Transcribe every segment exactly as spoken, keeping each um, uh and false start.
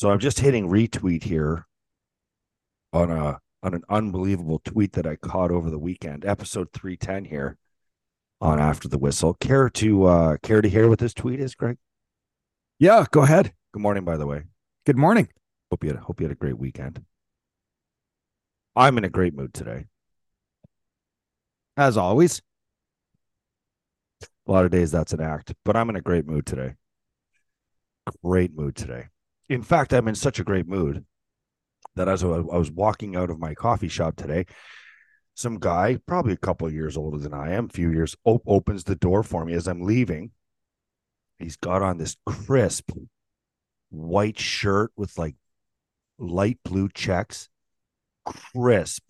So I'm just hitting retweet here on a on an unbelievable tweet that I caught over the weekend. Episode three ten here on After the Whistle. Care to uh, care to hear what this tweet is, Greg? Yeah, go ahead. Good morning, by the way. Good morning. Hope you had, hope you had a great weekend. I'm in a great mood today, as always. A lot of days that's an act, but I'm in a great mood today. Great mood today. In fact, I'm in such a great mood that as I was walking out of my coffee shop today, some guy, probably a couple of years older than I am, a few years, op- opens the door for me as I'm leaving. He's got on this crisp white shirt with like light blue checks, crisp,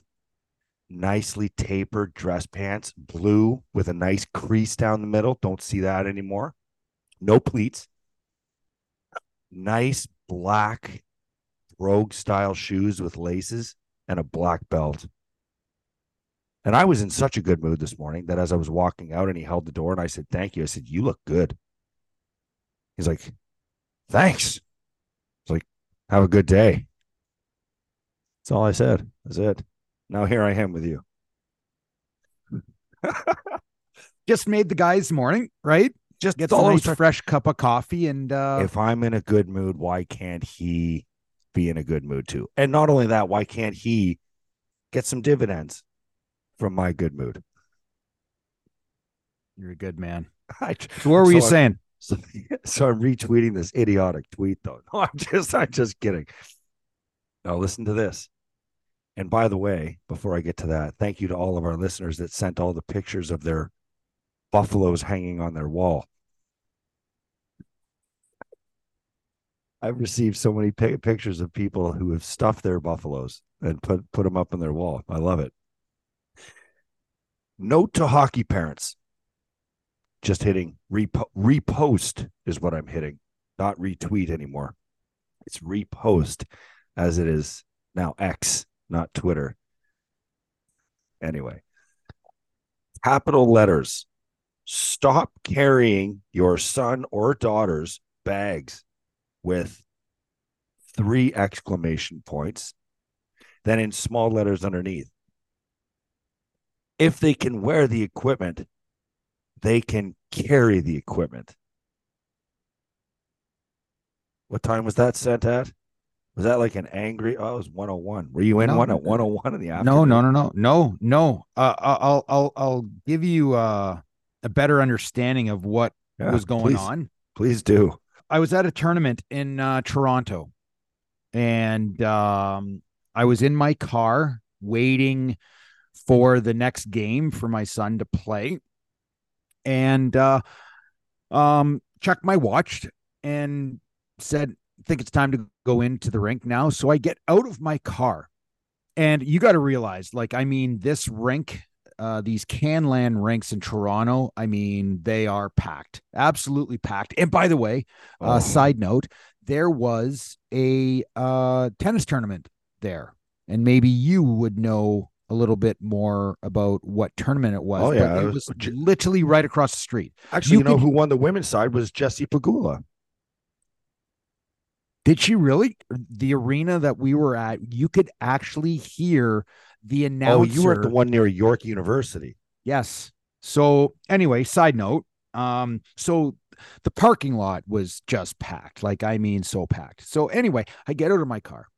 nicely tapered dress pants, blue with a nice crease down the middle. Don't see that anymore. No pleats. Nice black rogue style shoes with laces and a black belt. And I was in such a good mood this morning that as I was walking out and he held the door and I said, "Thank you." I said, "You look good." He's like, "Thanks." It's like, "Have a good day." That's all I said. That's it. Now here I am with you. Just made the guy's morning, right? Just gets a nice fresh cup of coffee. And uh, if I'm in a good mood, why can't he be in a good mood too? And not only that, why can't he get some dividends from my good mood? You're a good man. I, so what were so you I'm, saying? So, so I'm retweeting this idiotic tweet, though. No, I'm just, I'm just kidding. Now listen to this. And by the way, before I get to that, thank you to all of our listeners that sent all the pictures of their buffaloes hanging on their wall. I've received so many p- pictures of people who have stuffed their buffaloes and put, put them up on their wall. I love it. Note to hockey parents. Just hitting repo- repost is what I'm hitting. Not retweet anymore. It's repost as it is now X, not Twitter. Anyway. Capital letters. Stop carrying your son or daughter's bags with three exclamation points. Then in small letters underneath, if they can wear the equipment, they can carry the equipment. What time was that sent at? Was that like an angry? Oh, it was one oh one. Were you in no, one at one oh one in the afternoon? No, no, no, no, no, no. Uh, I'll, I'll, I'll give you. Uh... a better understanding of what yeah, was going please, on. Please do. I was at a tournament in uh, Toronto and um, I was in my car waiting for the next game for my son to play and uh, um, checked my watch and said, I think it's time to go into the rink now. So I get out of my car and you got to realize, like, I mean, this rink, Uh, these Canlan rinks in Toronto, I mean, they are packed, absolutely packed. And by the way, oh. uh, side note, there was a uh, tennis tournament there. And maybe you would know a little bit more about what tournament it was. Oh, yeah. But it was literally right across the street. Actually, you, you know could... who won the women's side was Jessie Pagula. Did she really? The arena that we were at, you could actually hear the announcer. Oh, you were at the one near York University. Yes. So anyway, side note. Um, so the parking lot was just packed. Like, I mean, so packed. So anyway, I get out of my car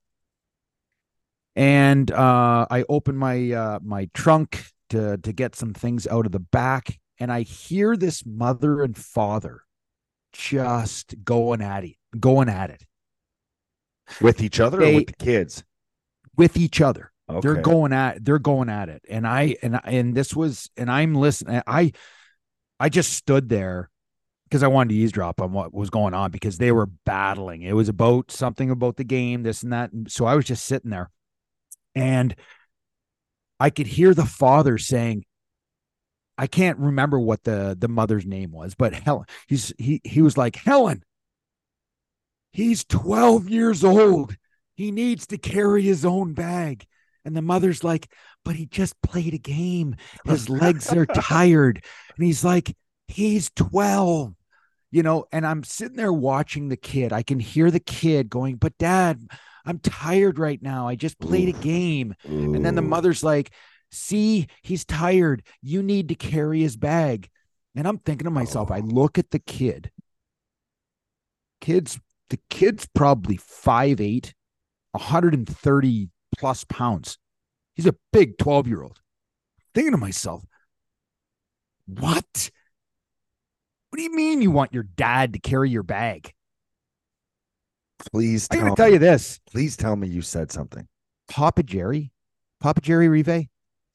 and uh, I open my uh, my trunk to to get some things out of the back, and I hear this mother and father just going at it, going at it with each other, they, or with the kids, with each other. Okay. They're going at they're going at it. And I and and this was and I'm listening. I I just stood there because I wanted to eavesdrop on what was going on, because they were battling. It was about something about the game, this and that. So I was just sitting there, and I could hear the father saying, I can't remember what the, the mother's name was, but Helen, he's, he, he was like, Helen, he's twelve years old. He needs to carry his own bag. And the mother's like, but he just played a game. His legs are tired. And he's like, he's twelve, you know, and I'm sitting there watching the kid. I can hear the kid going, but Dad, I'm tired right now. I just played a game. Ooh. And then the mother's like, see, he's tired. You need to carry his bag. And I'm thinking to myself, oh. I look at the kid. Kids, the kid's probably five eight, one hundred thirty plus pounds. He's a big twelve-year-old. Thinking to myself, what? What do you mean you want your dad to carry your bag? Please tell, I'm gonna tell you this. Please tell me you said something. Papa Jerry, Papa Jerry Rive,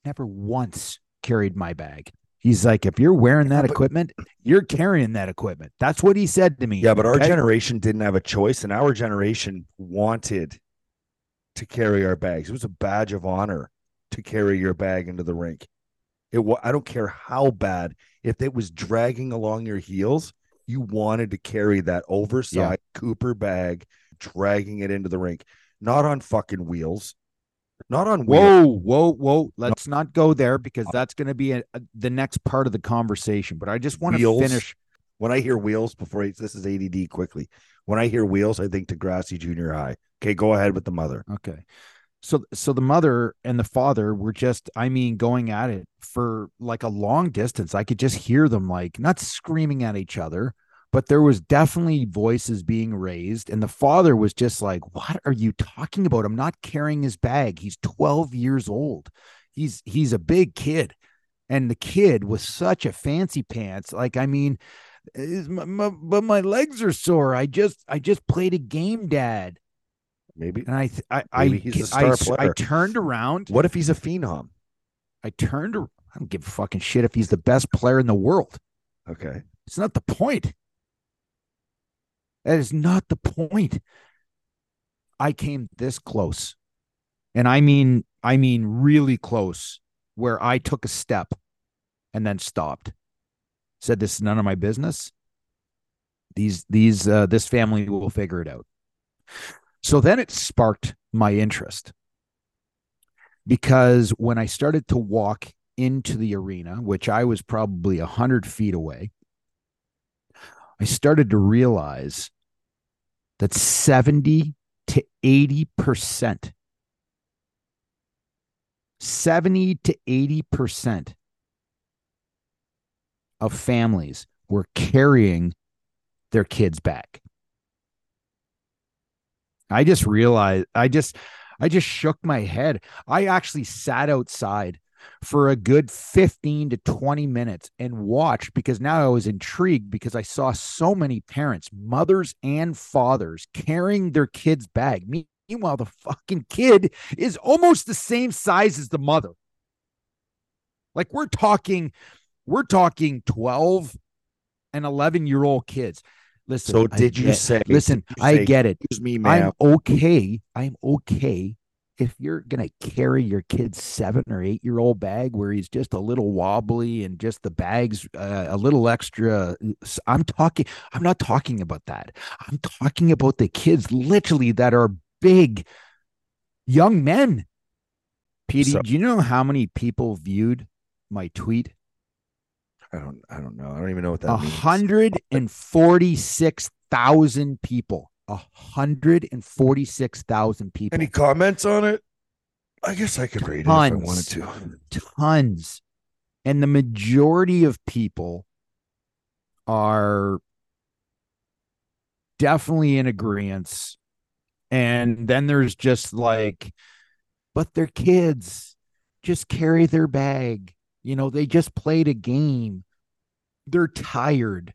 never once carried my bag. He's like, if you're wearing that yeah, but, equipment, you're carrying that equipment. That's what he said to me. Yeah, but our okay? generation didn't have a choice, and our generation wanted to carry our bags. It was a badge of honor to carry your bag into the rink. It was, I don't care how bad, if it was dragging along your heels, you wanted to carry that oversized yeah. Cooper bag, dragging it into the rink, not on fucking wheels, not on. Whoa, wheels. whoa, whoa. Let's no. not go there, because that's going to be a, a, the next part of the conversation. But I just want to finish. When I hear wheels before, I, this is A D D quickly. When I hear wheels, I think Degrassi Junior High. Okay, go ahead with the mother. Okay. So, so the mother and the father were just, I mean, going at it for like a long distance. I could just hear them, like, not screaming at each other, but there was definitely voices being raised. And the father was just like, what are you talking about? I'm not carrying his bag. He's twelve years old. He's, he's a big kid. And the kid was such a fancy pants. Like, I mean, my, my, but my legs are sore. I just, I just played a game, Dad. Maybe, and I, th- I, Maybe he's a star I, player. I turned around. What if he's a phenom? I turned. I don't give a fucking shit if he's the best player in the world. Okay, it's not the point. That is not the point. I came this close, and I mean, I mean, really close, where I took a step and then stopped. Said, "This is none of my business. These, these, uh, this family will figure it out." So then it sparked my interest, because when I started to walk into the arena, which I was probably one hundred feet away, I started to realize that seventy to eighty percent, seventy to eighty percent of families were carrying their kids back. I just realized, I just, I just shook my head. I actually sat outside for a good fifteen to twenty minutes and watched, because now I was intrigued, because I saw so many parents, mothers and fathers, carrying their kids' bag. Meanwhile, the fucking kid is almost the same size as the mother. Like, we're talking, we're talking twelve and eleven year old kids. Listen, so did you say, listen, I get it. Excuse me, ma'am. I'm okay. I'm okay. If you're going to carry your kid's seven or eight year old bag where he's just a little wobbly and just the bag's uh, a little extra. I'm talking, I'm not talking about that. I'm talking about the kids literally that are big young men. Petey, so, do you know how many people viewed my tweet? I don't, I don't know. I don't even know what that means. one hundred forty-six thousand people. one hundred forty-six thousand people. Any comments on it? I guess I could read it if I wanted to. Tons. And the majority of people are definitely in agreement. And then there's just like, but their kids just carry their bag. You know, they just played a game. They're tired.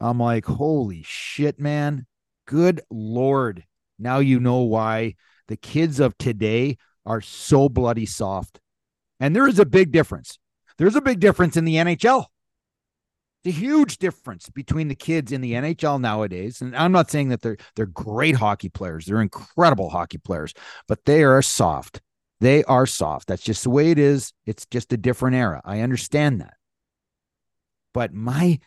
I'm like, holy shit, man. Good Lord. Now you know why the kids of today are so bloody soft. And there is a big difference. There's a big difference in the N H L. The huge difference between the kids in the N H L nowadays, and I'm not saying that they're they're great hockey players. They're incredible hockey players, but they are soft. They are soft. That's just the way it is. It's just a different era. I understand that. But my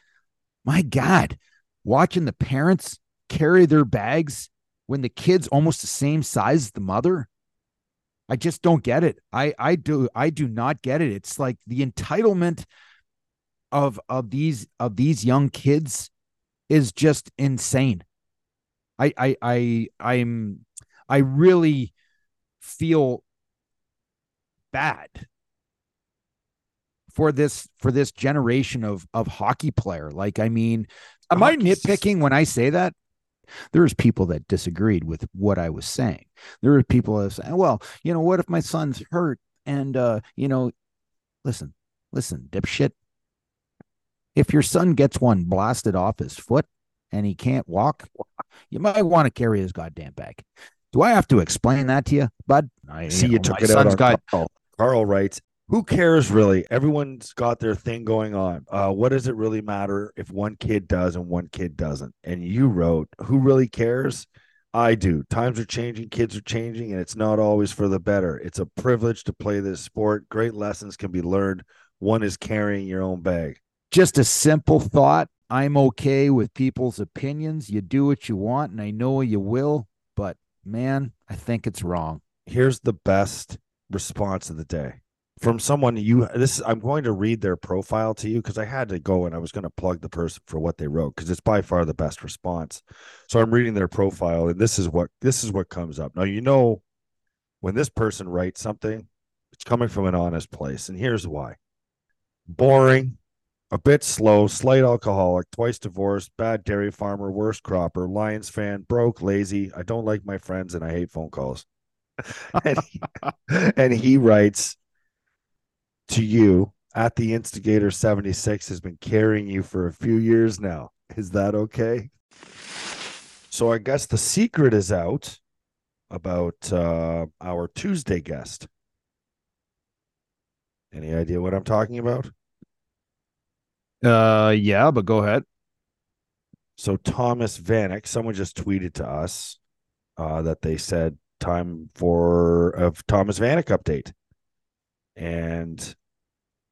my God, watching the parents carry their bags when the kid's almost the same size as the mother, I just don't get it. I I do I do not get it. It's like the entitlement of of these of these young kids is just insane. I I I I'm I really feel bad for this for this generation of of hockey player. Like, I mean, am I nitpicking when I say that? There was people that disagreed with what I was saying. There were people that said, well, you know, what if my son's hurt? And, uh, you know, listen, listen, dipshit. If your son gets one blasted off his foot and he can't walk, you might want to carry his goddamn bag. Do I have to explain that to you, bud? I see, you, know, you took my it son's out got Carl. Carl writes, who cares, really? Everyone's got their thing going on. Uh, what does it really matter if one kid does and one kid doesn't? And you wrote, who really cares? I do. Times are changing. Kids are changing. And it's not always for the better. It's a privilege to play this sport. Great lessons can be learned. One is carrying your own bag. Just a simple thought. I'm okay with people's opinions. You do what you want, and I know you will. But, man, I think it's wrong. Here's the best response of the day. From someone you, this I'm going to read their profile to you because I had to go and I was going to plug the person for what they wrote because it's by far the best response. So I'm reading their profile and this is what this is what comes up. Now, you know, when this person writes something, it's coming from an honest place. And here's why. Boring, a bit slow, slight alcoholic, twice divorced, bad dairy farmer, worst cropper, Lions fan, broke, lazy. I don't like my friends and I hate phone calls. and, he, and he writes, to you, at the instigator seventy-six has been carrying you for a few years now. Is that okay? So I guess the secret is out about uh, our Tuesday guest. Any idea what I'm talking about? Uh, yeah, but go ahead. So Thomas Vanek, someone just tweeted to us uh, that they said time for a Thomas Vanek update. And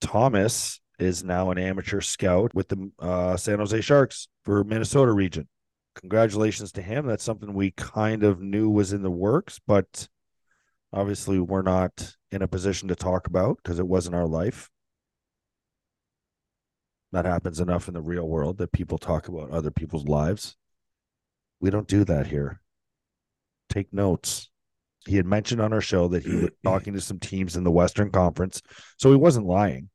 Thomas is now an amateur scout with the uh, San Jose Sharks for Minnesota region. Congratulations to him. That's something we kind of knew was in the works, but obviously we're not in a position to talk about because it wasn't our life. That happens enough in the real world that people talk about other people's lives. We don't do that here. Take notes. He had mentioned on our show that he was talking to some teams in the Western Conference, so he wasn't lying.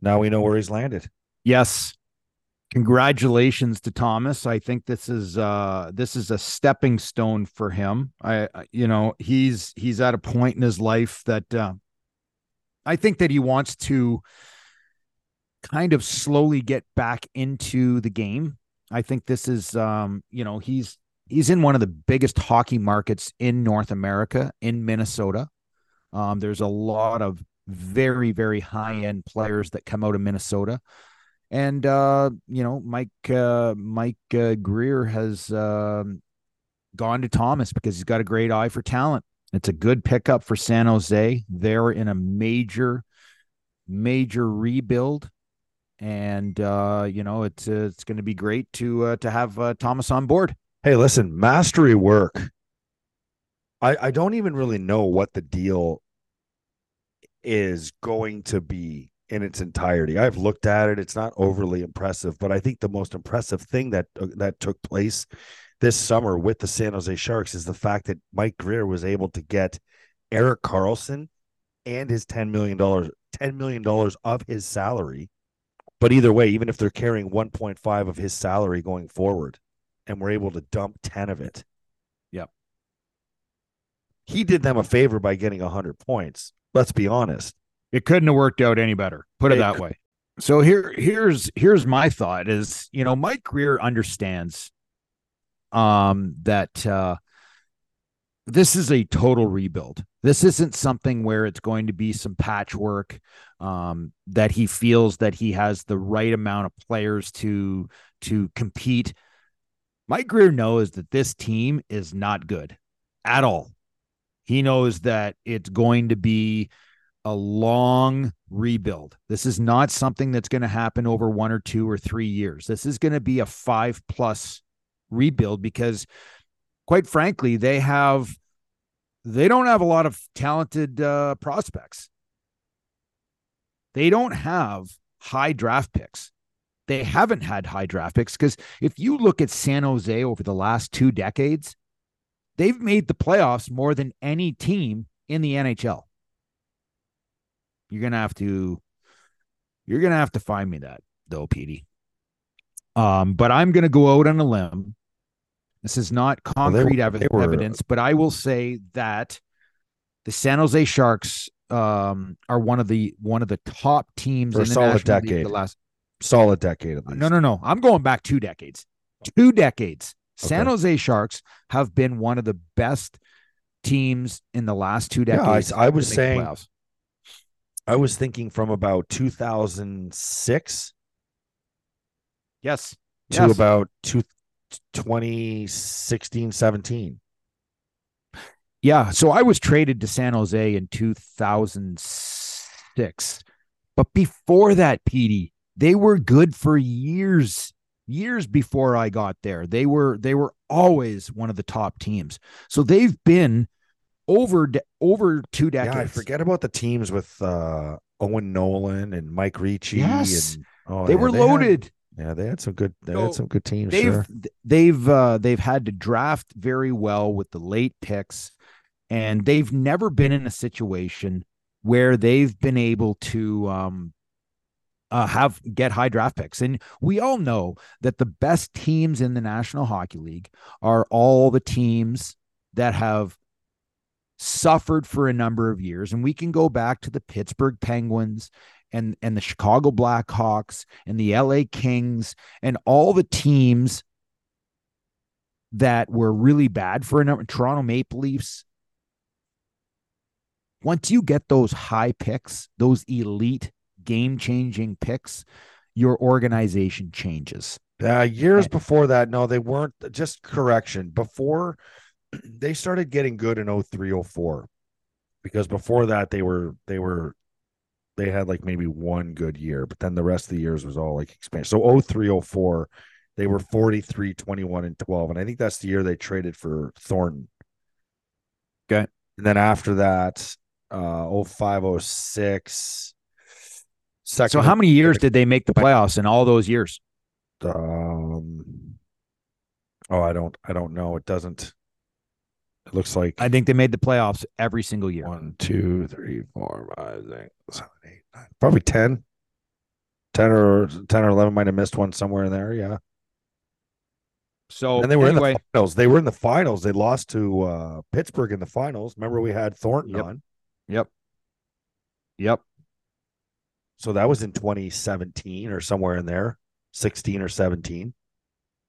Now we know where he's landed. Yes. Congratulations to Thomas. I think this is uh, this is a stepping stone for him. I, you know, he's he's at a point in his life that uh, I think that he wants to kind of slowly get back into the game. I think this is, um, you know, he's. He's in one of the biggest hockey markets in North America, in Minnesota. Um, there's a lot of very, very high-end players that come out of Minnesota. And, uh, you know, Mike uh, Mike uh, Greer has um, gone to Thomas because he's got a great eye for talent. It's a good pickup for San Jose. They're in a major, major rebuild. And, uh, you know, it's uh, it's going to be great to, uh, to have uh, Thomas on board. Hey, listen, mastery work. I, I don't even really know what the deal is going to be in its entirety. I've looked at it. It's not overly impressive, but I think the most impressive thing that uh, that took place this summer with the San Jose Sharks is the fact that Mike Greer was able to get Eric Carlson and his ten million dollars of his salary. But either way, even if they're carrying one point five of his salary going forward, and we're able to dump ten of it. Yep. He did them a favor by getting one hundred points. Let's be honest. It couldn't have worked out any better. Put it, it that could. way. So here, here's, here's my thought is, you know, Mike Greer understands um, that uh, this is a total rebuild. This isn't something where it's going to be some patchwork, um, that he feels that he has the right amount of players to to compete. Mike Greer knows that this team is not good at all. He knows that it's going to be a long rebuild. This is not something that's going to happen over one or two or three years. This is going to be a five plus rebuild because, quite frankly, they have they don't have a lot of talented uh, prospects. They don't have high draft picks. They haven't had high draft picks because if you look at San Jose over the last two decades, they've made the playoffs more than any team in the N H L. You're going to have to, you're going to have to find me that though, Petey. Um, but I'm going to go out on a limb. This is not concrete well, they, ev- they were, evidence, but I will say that the San Jose Sharks um, are one of the, one of the top teams in the solid decade, the last solid decade. At least. No, no, no. I'm going back two decades, two decades. Okay. San Jose Sharks have been one of the best teams in the last two decades. Yeah, I, I was saying, playoffs. I was thinking from about two thousand six. Yes. To yes. about two, twenty sixteen, seventeen. Yeah. So I was traded to San Jose in two thousand six. But before that, Petey, they were good for years. Years before I got there, they were they were always one of the top teams. So they've been over de- over two decades. Yeah, I forget about the teams with uh, Owen Nolan and Mike Ricci. Yes, and, oh, they yeah, were they loaded. Had, yeah, they had some good. They so had some good teams. They've sure. they've uh, they've had to draft very well with the late picks, and they've never been in a situation where they've been able to. Um, Uh, have get high draft picks. And we all know that the best teams in the National Hockey League are all the teams that have suffered for a number of years. And we can go back to the Pittsburgh Penguins and, and the Chicago Blackhawks and the L A Kings and all the teams that were really bad for a number, Toronto Maple Leafs. Once you get those high picks, those elite game-changing picks, your organization changes. Uh, years and, before that, no, they weren't. Just correction. Before they started getting good in oh three, oh four, because before that they were they were they had like maybe one good year, but then the rest of the years was all like expansion. So oh three, oh four, they were forty-three, twenty-one, and twelve, and I think that's the year they traded for Thornton. Okay, and then after that, uh, oh five, oh six. Second, so how many years did they make the playoffs in all those years? Um, oh, I don't, I don't know. It doesn't. It looks like I think they made the playoffs every single year. One, two, three, four, five, six, seven, eight, nine, probably ten. Ten or ten or eleven might have missed one somewhere in there. Yeah. So and they were anyway, in the finals. They were in the finals. They lost to uh, Pittsburgh in the finals. Remember, we had Thornton yep. on. Yep. Yep. So that was in twenty seventeen or somewhere in there, sixteen or seventeen.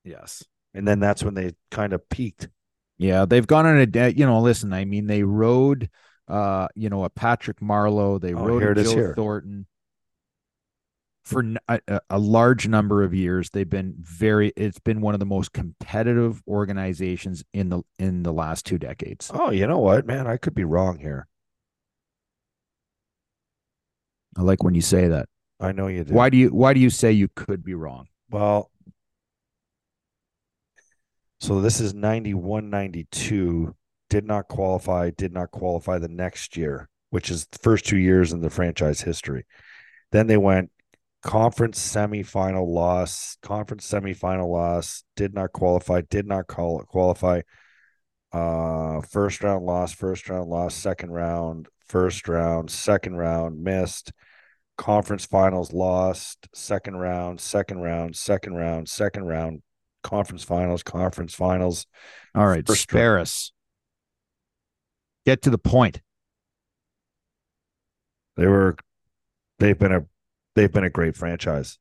Yes. And then that's when they kind of peaked. Yeah, they've gone on a, you know, listen, I mean, they rode, uh, you know, a Patrick Marleau. They oh, rode a Joe Thornton. For a, a large number of years, they've been very, it's been one of the most competitive organizations in the in the last two decades. Oh, you know what, man, I could be wrong here. I like when you say that. I know you do. Why do you why do you say you could be wrong? Well, so this is ninety-one, ninety-two, did not qualify, did not qualify the next year, which is the first two years in the franchise history. Then they went conference semifinal loss, conference semifinal loss, did not qualify, did not call qualify. Uh, first round loss, first round loss, second round, first round, second round, missed. Conference finals lost, second round, second round, second round, second round, conference finals, conference finals. All right, spare us. Get to the point. They were, they've been a, they've been a great franchise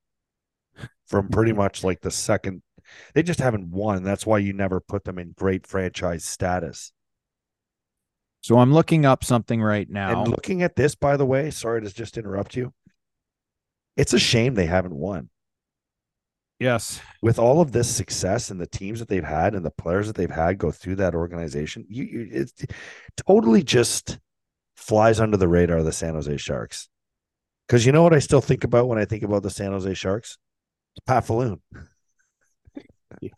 from pretty much like the second. They just haven't won. That's why you never put them in great franchise status. So I'm looking up something right now. And looking at this, by the way, sorry to just interrupt you. It's a shame they haven't won. Yes. With all of this success and the teams that they've had and the players that they've had go through that organization, you, you it totally just flies under the radar of the San Jose Sharks. Because you know what I still think about when I think about the San Jose Sharks? Pat Falloon. Yeah.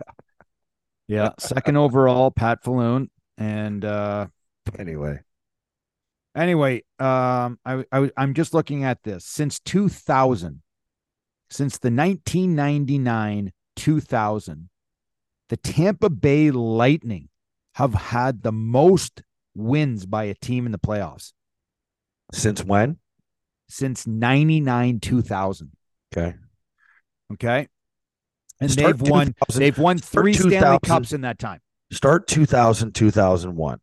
Yeah. Second overall, Pat Falloon. And uh, anyway. Anyway, um, I, I, I'm just looking at this. Since two thousand, since the nineteen ninety-nine two thousand, the Tampa Bay Lightning have had the most wins by a team in the playoffs. Since when? Since ninety-nine two thousand. Okay. Okay. And start they've won they've won three Stanley Cups in that time. Start two thousand, two thousand one.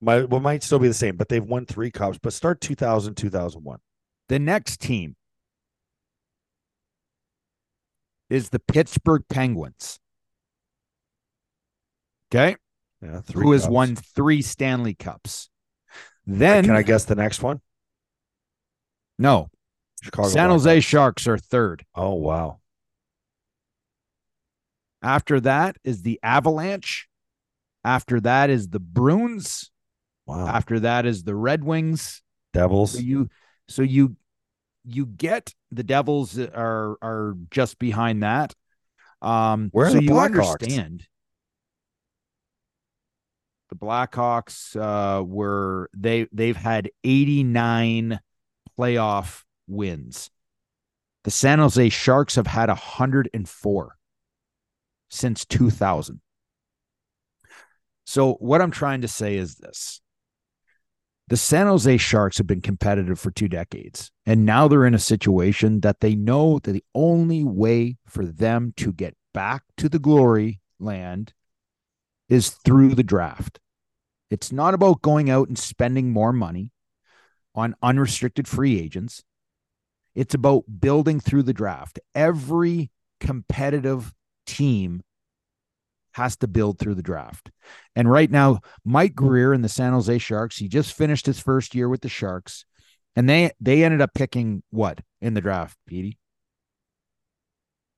My, well, might still be the same, but they've won three cups. But start two thousand, two thousand one. The next team is the Pittsburgh Penguins. Okay. Yeah, three who cups. Has won three Stanley Cups. Then can I guess the next one? No. Chicago San Blackhawks. Jose Sharks are third. Oh, wow. After that is the Avalanche. After that is the Bruins. Wow. After that is the Red Wings. Devils. So you so you you get the Devils are are just behind that. Um Where are so the you Blackhawks? Understand the Blackhawks uh, were they they've had eighty-nine playoff wins. The San Jose Sharks have had one hundred four since two thousand. So what I'm trying to say is this. The San Jose Sharks have been competitive for two decades, and now they're in a situation that they know that the only way for them to get back to the glory land is through the draft. It's not about going out and spending more money on unrestricted free agents. It's about building through the draft. Every competitive team has to build through the draft. And right now, Mike Greer and the San Jose Sharks, he just finished his first year with the Sharks, and they they ended up picking what in the draft, Petey?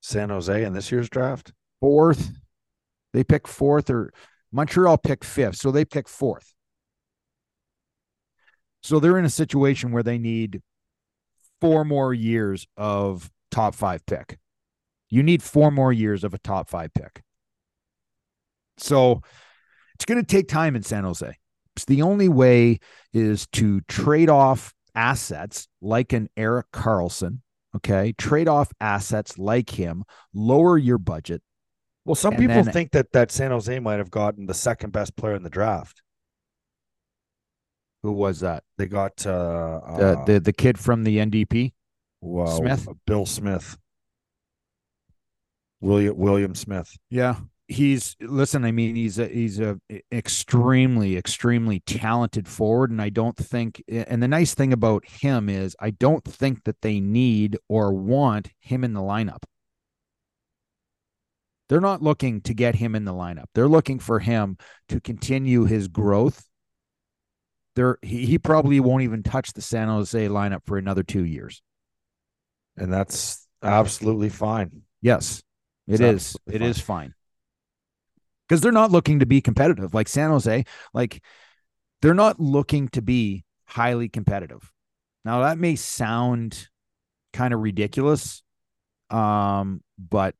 San Jose in this year's draft? Fourth. They picked fourth, or Montreal picked fifth, so they picked fourth. So they're in a situation where they need four more years of top five pick. You need four more years of a top five pick. So it's going to take time in San Jose. It's the only way is to trade off assets like an Eric Carlson, okay? Trade off assets like him, lower your budget. Well, some people then, think that, that San Jose might have gotten the second best player in the draft. Who was that? They got uh, uh, the, the the kid from the N D P, wow, Smith, Bill Smith, William William Smith. Yeah. He's listen. I mean, he's a, he's a extremely, extremely talented forward, and I don't think. And the nice thing about him is, I don't think that they need or want him in the lineup. They're not looking to get him in the lineup. They're looking for him to continue his growth. There, he, he probably won't even touch the San Jose lineup for another two years, and that's absolutely fine. Yes, it is. It is fine. Because they're not looking to be competitive like San Jose, like they're not looking to be highly competitive. Now that may sound kind of ridiculous, um, but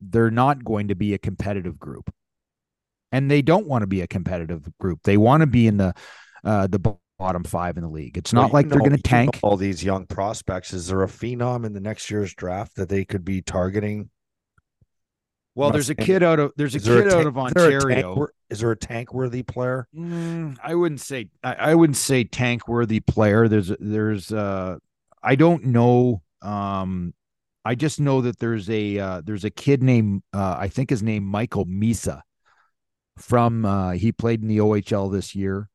they're not going to be a competitive group, and they don't want to be a competitive group. They want to be in the uh, the bottom five in the league. It's not well, like know, they're going to tank. You know, all these young prospects, is there a phenom in the next year's draft that they could be targeting? Well, there's a kid out of there's a kid out of Ontario. Is there a tank-worthy player? Mm, I wouldn't say I, I wouldn't say tank-worthy player. There's there's uh I don't know. Um, I just know that there's a uh, there's a kid named uh, I think his name Michael Misa from uh, he played in the O H L this year.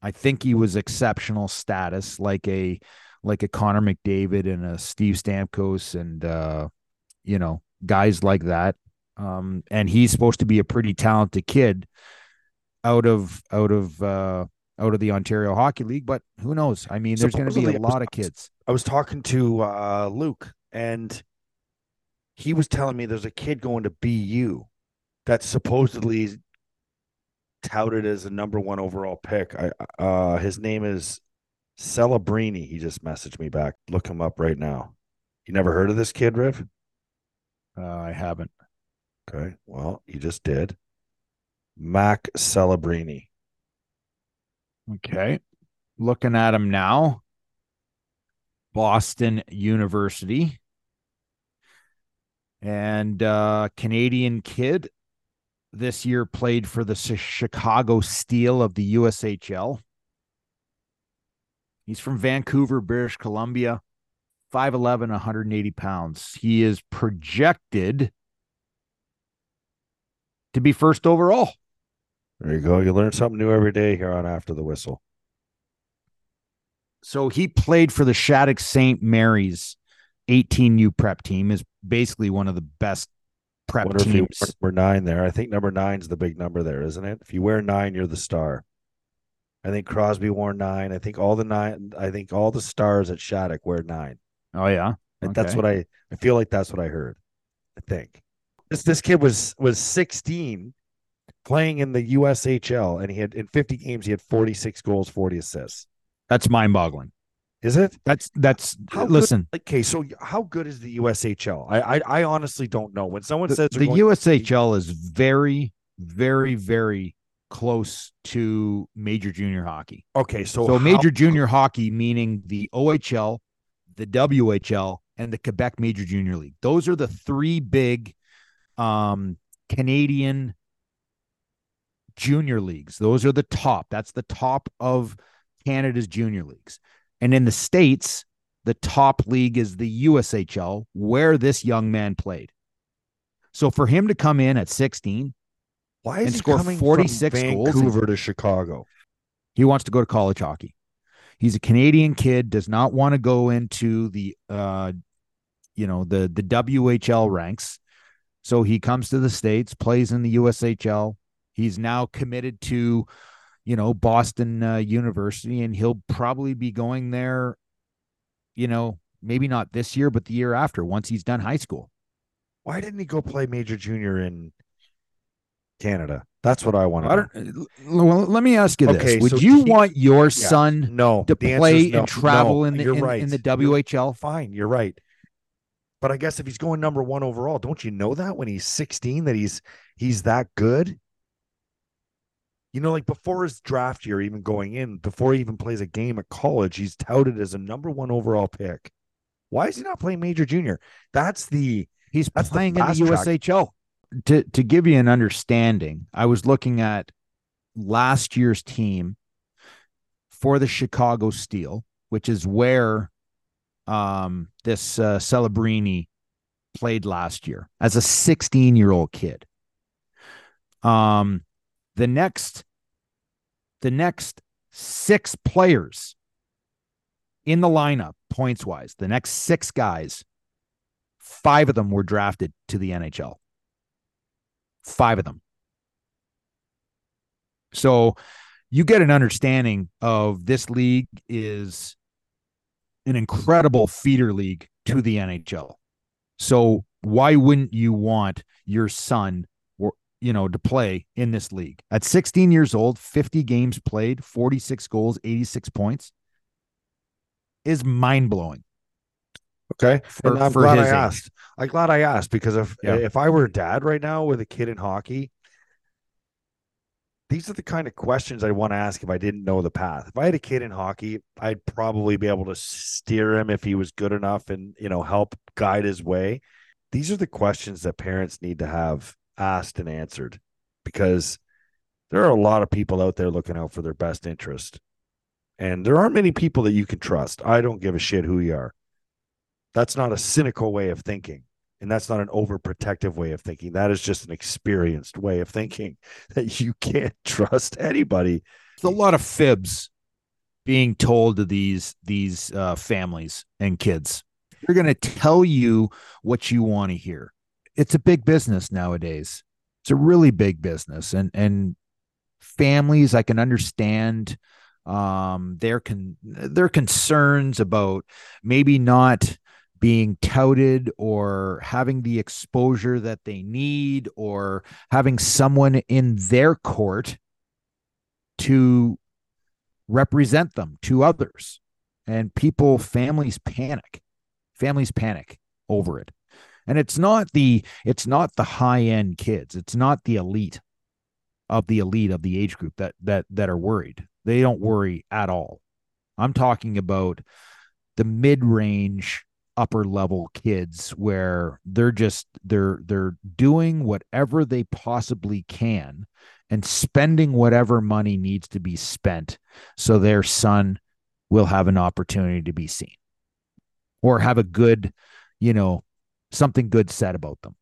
I think he was exceptional status, like a like a Connor McDavid and a Steve Stamkos and uh, you know. Guys like that. Um, and he's supposed to be a pretty talented kid. out of out of uh, out of the Ontario Hockey League. But who knows? I mean, there's going to be a lot of kids. I was talking to uh, Luke, and he was telling me there's a kid going to B U that's supposedly touted as a number one overall pick. I, uh, his name is Celebrini. He just messaged me back. Look him up right now. You never heard of this kid, Riv? Uh, I haven't. Okay. Well, you just did. Mac Celebrini. Okay. Looking at him now. Boston University. And uh, Canadian kid. This year played for the Chicago Steel of the U S H L. He's from Vancouver, British Columbia. five eleven, one hundred eighty pounds. He is projected to be first overall. There you go. You learn something new every day here on After the Whistle. So he played for the Shattuck Saint Mary's eighteen U prep team. Is basically one of the best prep teams. If you wear number nine there. I think number nine is the big number there, isn't it? If you wear nine, you're the star. I think Crosby wore nine. I think all the nine. I think all the stars at Shattuck wear nine. Oh yeah, okay. That's what I. I feel like that's what I heard. I think this this kid was was sixteen, playing in the U S H L, and he had in fifty games he had forty-six goals, forty assists. That's mind-boggling. Is it? That's that's. How listen, good, okay. So how good is the U S H L? I I, I honestly don't know. When someone the, says the U S H L is very very very. close to major junior hockey. Okay, so so how- major junior hockey meaning the O H L, the W H L, and the Quebec Major Junior League. Those are the three big um, Canadian junior leagues. Those are the top. That's the top of Canada's junior leagues. And in the States, the top league is the U S H L, where this young man played. So for him to come in at sixteen. Why is and he score coming forty-six from Vancouver goals to Chicago? He wants to go to college hockey. He's a Canadian kid, does not want to go into the, uh, you know, the, the W H L ranks. So he comes to the States, plays in the U S H L. He's now committed to, you know, Boston uh, University, and he'll probably be going there, you know, maybe not this year, but the year after once he's done high school. Why didn't he go play major junior in Canada? That's what I want to I don't, well, let me ask you this. Okay, Would so you he, want your yeah, son no, to play no, and travel no, in, the, in, right. in the W H L? You're, fine, you're right. But I guess if he's going number one overall, don't you know that when he's sixteen that he's he's that good? You know, like before his draft year even going in, before he even plays a game at college, he's touted as a number one overall pick. Why is he not playing major junior? That's the He's that's playing the in the U S H L. Track. To to give you an understanding, I was looking at last year's team for the Chicago Steel, which is where um, this uh, Celebrini played last year as a sixteen-year-old kid. Um, the next, the next six players in the lineup, points-wise, the next six guys, five of them were drafted to the N H L. Five of them. So you get an understanding of this league is an incredible feeder league to the N H L. So why wouldn't you want your son, or, you know, to play in this league at sixteen years old? fifty games played, forty-six goals, eighty-six points is mind blowing. Okay. For, and I'm for glad I asked. Age. I'm glad I asked because if yeah. if I were a dad right now with a kid in hockey, these are the kind of questions I want to ask if I didn't know the path. If I had a kid in hockey, I'd probably be able to steer him if he was good enough and, you know, help guide his way. These are the questions that parents need to have asked and answered because there are a lot of people out there looking out for their best interest. And there aren't many people that you can trust. I don't give a shit who you are. That's not a cynical way of thinking, and that's not an overprotective way of thinking. That is just an experienced way of thinking that you can't trust anybody. There's a lot of fibs being told to these these uh, families and kids. They're going to tell you what you want to hear. It's a big business nowadays. It's a really big business, and and families, I can understand um, their con- their concerns about maybe not being touted or having the exposure that they need, or having someone in their court to represent them to others. And people, families panic, families panic over it. And it's not the, it's not the high end kids. It's not the elite of the elite of the age group that, that, that are worried. They don't worry at all. I'm talking about the mid range, upper level kids, where they're just, they're, they're doing whatever they possibly can and spending whatever money needs to be spent so their son will have an opportunity to be seen or have a good, you know, something good said about them.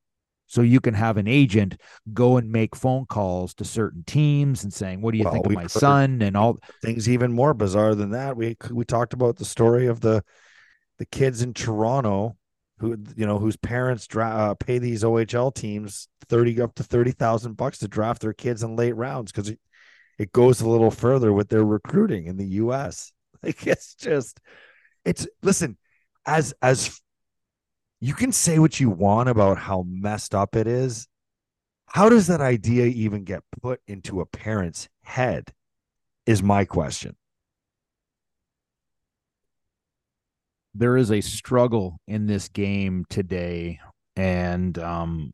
So you can have an agent go and make phone calls to certain teams and saying, what do you well, think of my son? And all things even more bizarre than that. We, we talked about the story of the, the kids in Toronto who, you know, whose parents dra- uh, pay these O H L teams thirty up to thirty thousand bucks to draft their kids in late rounds. Cause it, it goes a little further with their recruiting in the U S. Like it's just, it's listen, as, as you can say what you want about how messed up it is. How does that idea even get put into a parent's head is my question. There is a struggle in this game today, and um,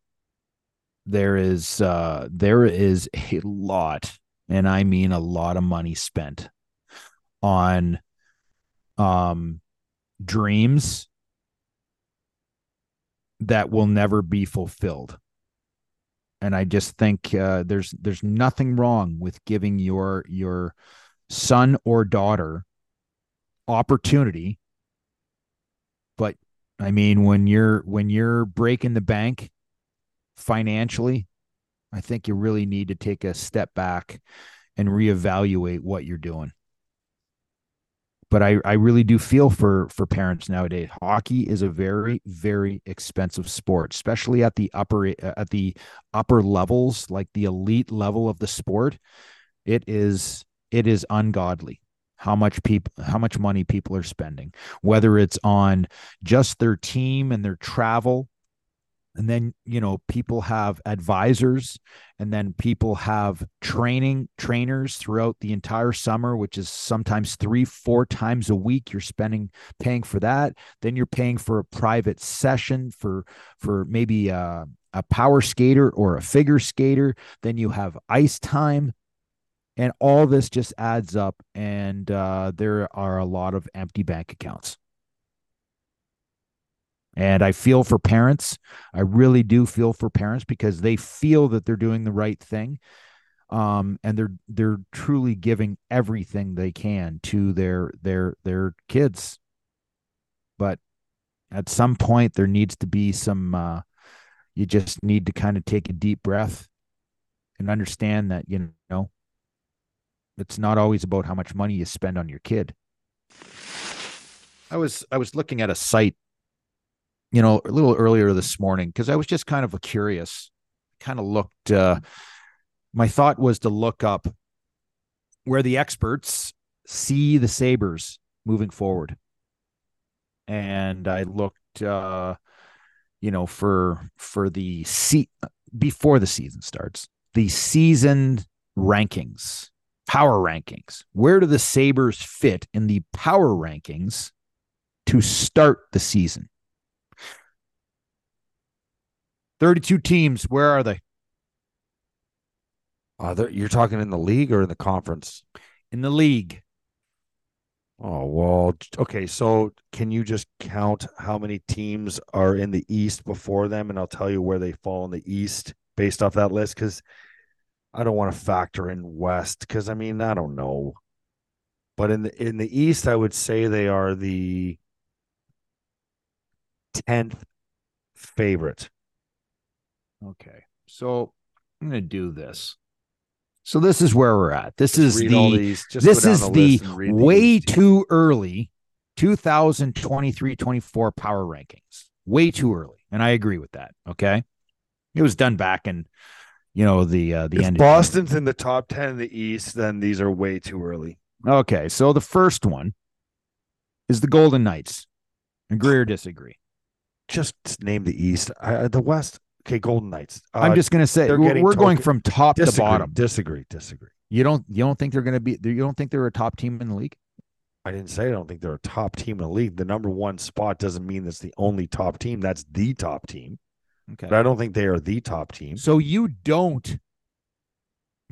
there is uh, there is a lot, and I mean a lot of money spent on um, dreams that will never be fulfilled. And I just think uh, there's there's nothing wrong with giving your your son or daughter opportunity. But I mean, when you're, when you're breaking the bank financially, I think you really need to take a step back and reevaluate what you're doing. But I, I really do feel for, for parents nowadays. Hockey is a very, very expensive sport, especially at the upper, at the upper levels, like the elite level of the sport. It is, it is ungodly how much people, how much money people are spending, whether it's on just their team and their travel. And then, you know, people have advisors, and then people have training trainers throughout the entire summer, which is sometimes three, four times a week. You're spending, paying for that. Then you're paying for a private session for, for maybe a, a power skater or a figure skater. Then you have ice time. And all this just adds up, and uh, there are a lot of empty bank accounts. And I feel for parents. I really do feel for parents, because they feel that they're doing the right thing, um, and they're they're truly giving everything they can to their their their kids. But at some point, there needs to be some. Uh, you just need to kind of take a deep breath and understand that, you know, it's not always about how much money you spend on your kid. I was, I was looking at a site, you know, a little earlier this morning, cause I was just kind of curious, kind of looked, uh, my thought was to look up where the experts see the Sabres moving forward. And I looked, uh, you know, for, for the se- before the season starts, the season rankings. Power rankings. Where do the Sabres fit in the power rankings to start the season? thirty-two teams. Where are they? Uh, you're talking in the league or in the conference? In the league. Oh, well, okay. So can you just count how many teams are in the East before them? And I'll tell you where they fall in the East based off that list. Because I don't want to factor in West, because I mean, I don't know. But in the in the East, I would say they are the tenth favorite. Okay. So I'm gonna do this. So this is where we're at. This just is the these, this is the, the way these. Too early twenty twenty-three twenty-four power rankings. Way too early. And I agree with that. Okay. It was done back in you know, the uh, the if end. If Boston's in the top ten in the East, then these are way too early. Okay, so the first one is the Golden Knights. And Greer disagree. Just name the East. Uh, the West. Okay, Golden Knights. Uh, I'm just going to say we're, we're going from top disagree, to bottom. Disagree, disagree. You don't you don't think they're going to be you don't think they're a top team in the league? I didn't say I don't think they're a top team in the league. The number one spot doesn't mean that's the only top team. That's the top team. Okay. But I don't think they are the top team. So you don't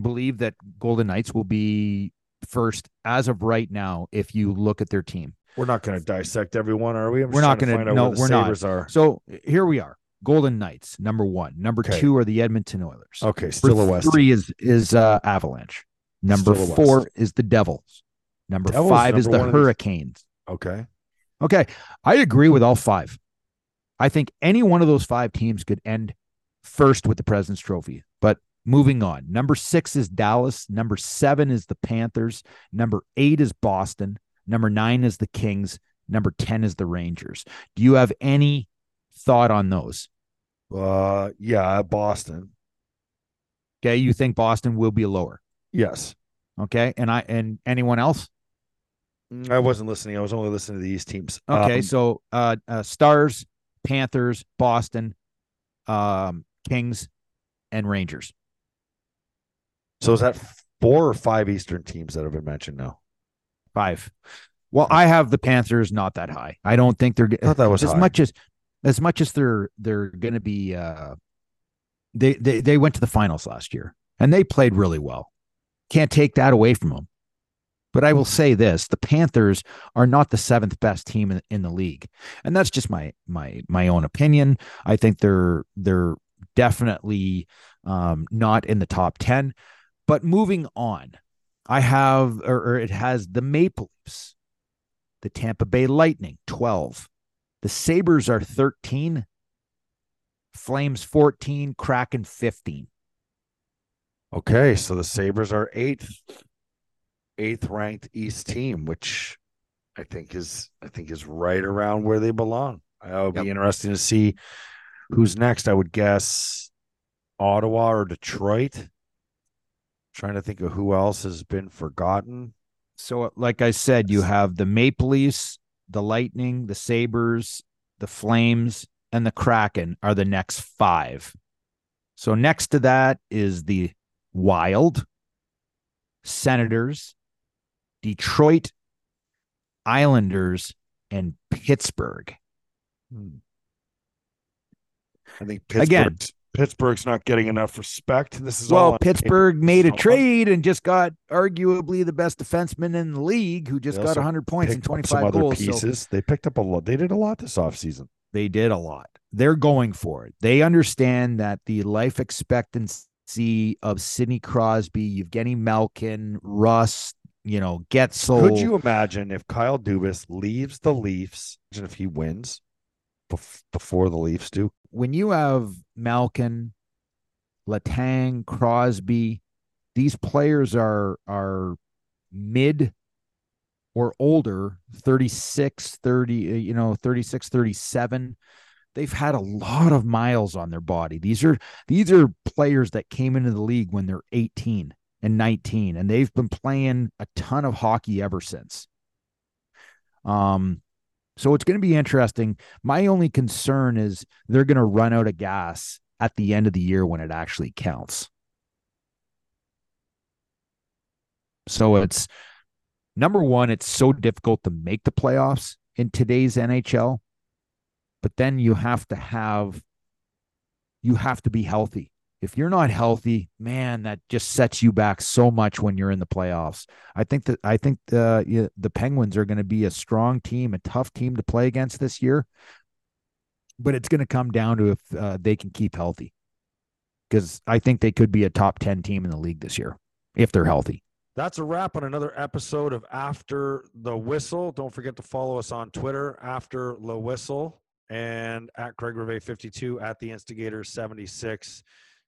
believe that Golden Knights will be first as of right now if you look at their team. We're not going to dissect everyone, are we? I'm we're not going to. No, we're Sabres not. Are. So here we are. Golden Knights, number one. Number okay. two are the Edmonton Oilers. Okay, still number a West. Three is is uh, Avalanche. Number four is the Devils. Number Devils, five number is the Hurricanes. These... Okay. Okay, I agree with all five. I think any one of those five teams could end first with the President's Trophy. But moving on, number six is Dallas. Number seven is the Panthers. Number eight is Boston. Number nine is the Kings. Number ten is the Rangers. Do you have any thought on those? Uh, yeah, Boston. Okay, you think Boston will be lower? Yes. Okay, and I and anyone else? I wasn't listening. I was only listening to these teams. Okay, um, so uh, uh, Stars, Panthers, Boston, um, Kings, and Rangers. So is that four or five Eastern teams that have been mentioned now? Five. Well, I have the Panthers not that high. I don't think they're I thought that was as high. much as as much as they're they're going to be. Uh, they they they went to the finals last year and they played really well. Can't take that away from them. But I will say this: the Panthers are not the seventh best team in, in the league, and that's just my my my own opinion. I think they're they're definitely um, not in the top ten. But moving on. I have, or, or it has the Maple Leafs, the Tampa Bay Lightning, twelve. The Sabres are thirteen, Flames fourteen, Kraken fifteen. Okay, so the Sabres are eighth, eighth ranked East team, which I think is I think is right around where they belong. It would yep. be interesting to see who's next. I would guess Ottawa or Detroit. Trying to think of who else has been forgotten. So, like I said, you have the Maple Leafs, the Lightning, the Sabres, the Flames, and the Kraken are the next five. So next to that is the Wild, Senators, Detroit, Islanders, and Pittsburgh. I think Pittsburgh... Again, Pittsburgh's not getting enough respect. This is well, all Pittsburgh paper. made a trade and just got arguably the best defenseman in the league, who just got one hundred points and twenty-five goals. Pieces. So they picked up a lot. They did a lot this offseason. They did a lot. They're going for it. They understand that the life expectancy of Sidney Crosby, Evgeny Malkin, Russ, you know, Getzel. Could you imagine if Kyle Dubas leaves the Leafs, and if he wins before the Leafs do? When you have Malkin, Letang, Crosby, these players are are mid or older, thirty-six, thirty, you know, thirty-six, thirty-seven. They've had a lot of miles on their body. These are these are players that came into the league when they're eighteen and nineteen, and they've been playing a ton of hockey ever since. Um So it's going to be interesting. My only concern is they're going to run out of gas at the end of the year when it actually counts. So it's number one, it's so difficult to make the playoffs in today's N H L, but then you have to have, you have to be healthy. If you're not healthy, man, that just sets you back so much when you're in the playoffs. I think that I think the the Penguins are going to be a strong team, a tough team to play against this year. But it's going to come down to if uh, they can keep healthy, because I think they could be a top ten team in the league this year if they're healthy. That's a wrap on another episode of After the Whistle. Don't forget to follow us on Twitter, After the Whistle, and at Craig Revay fifty-two, at the Instigator seventy-six.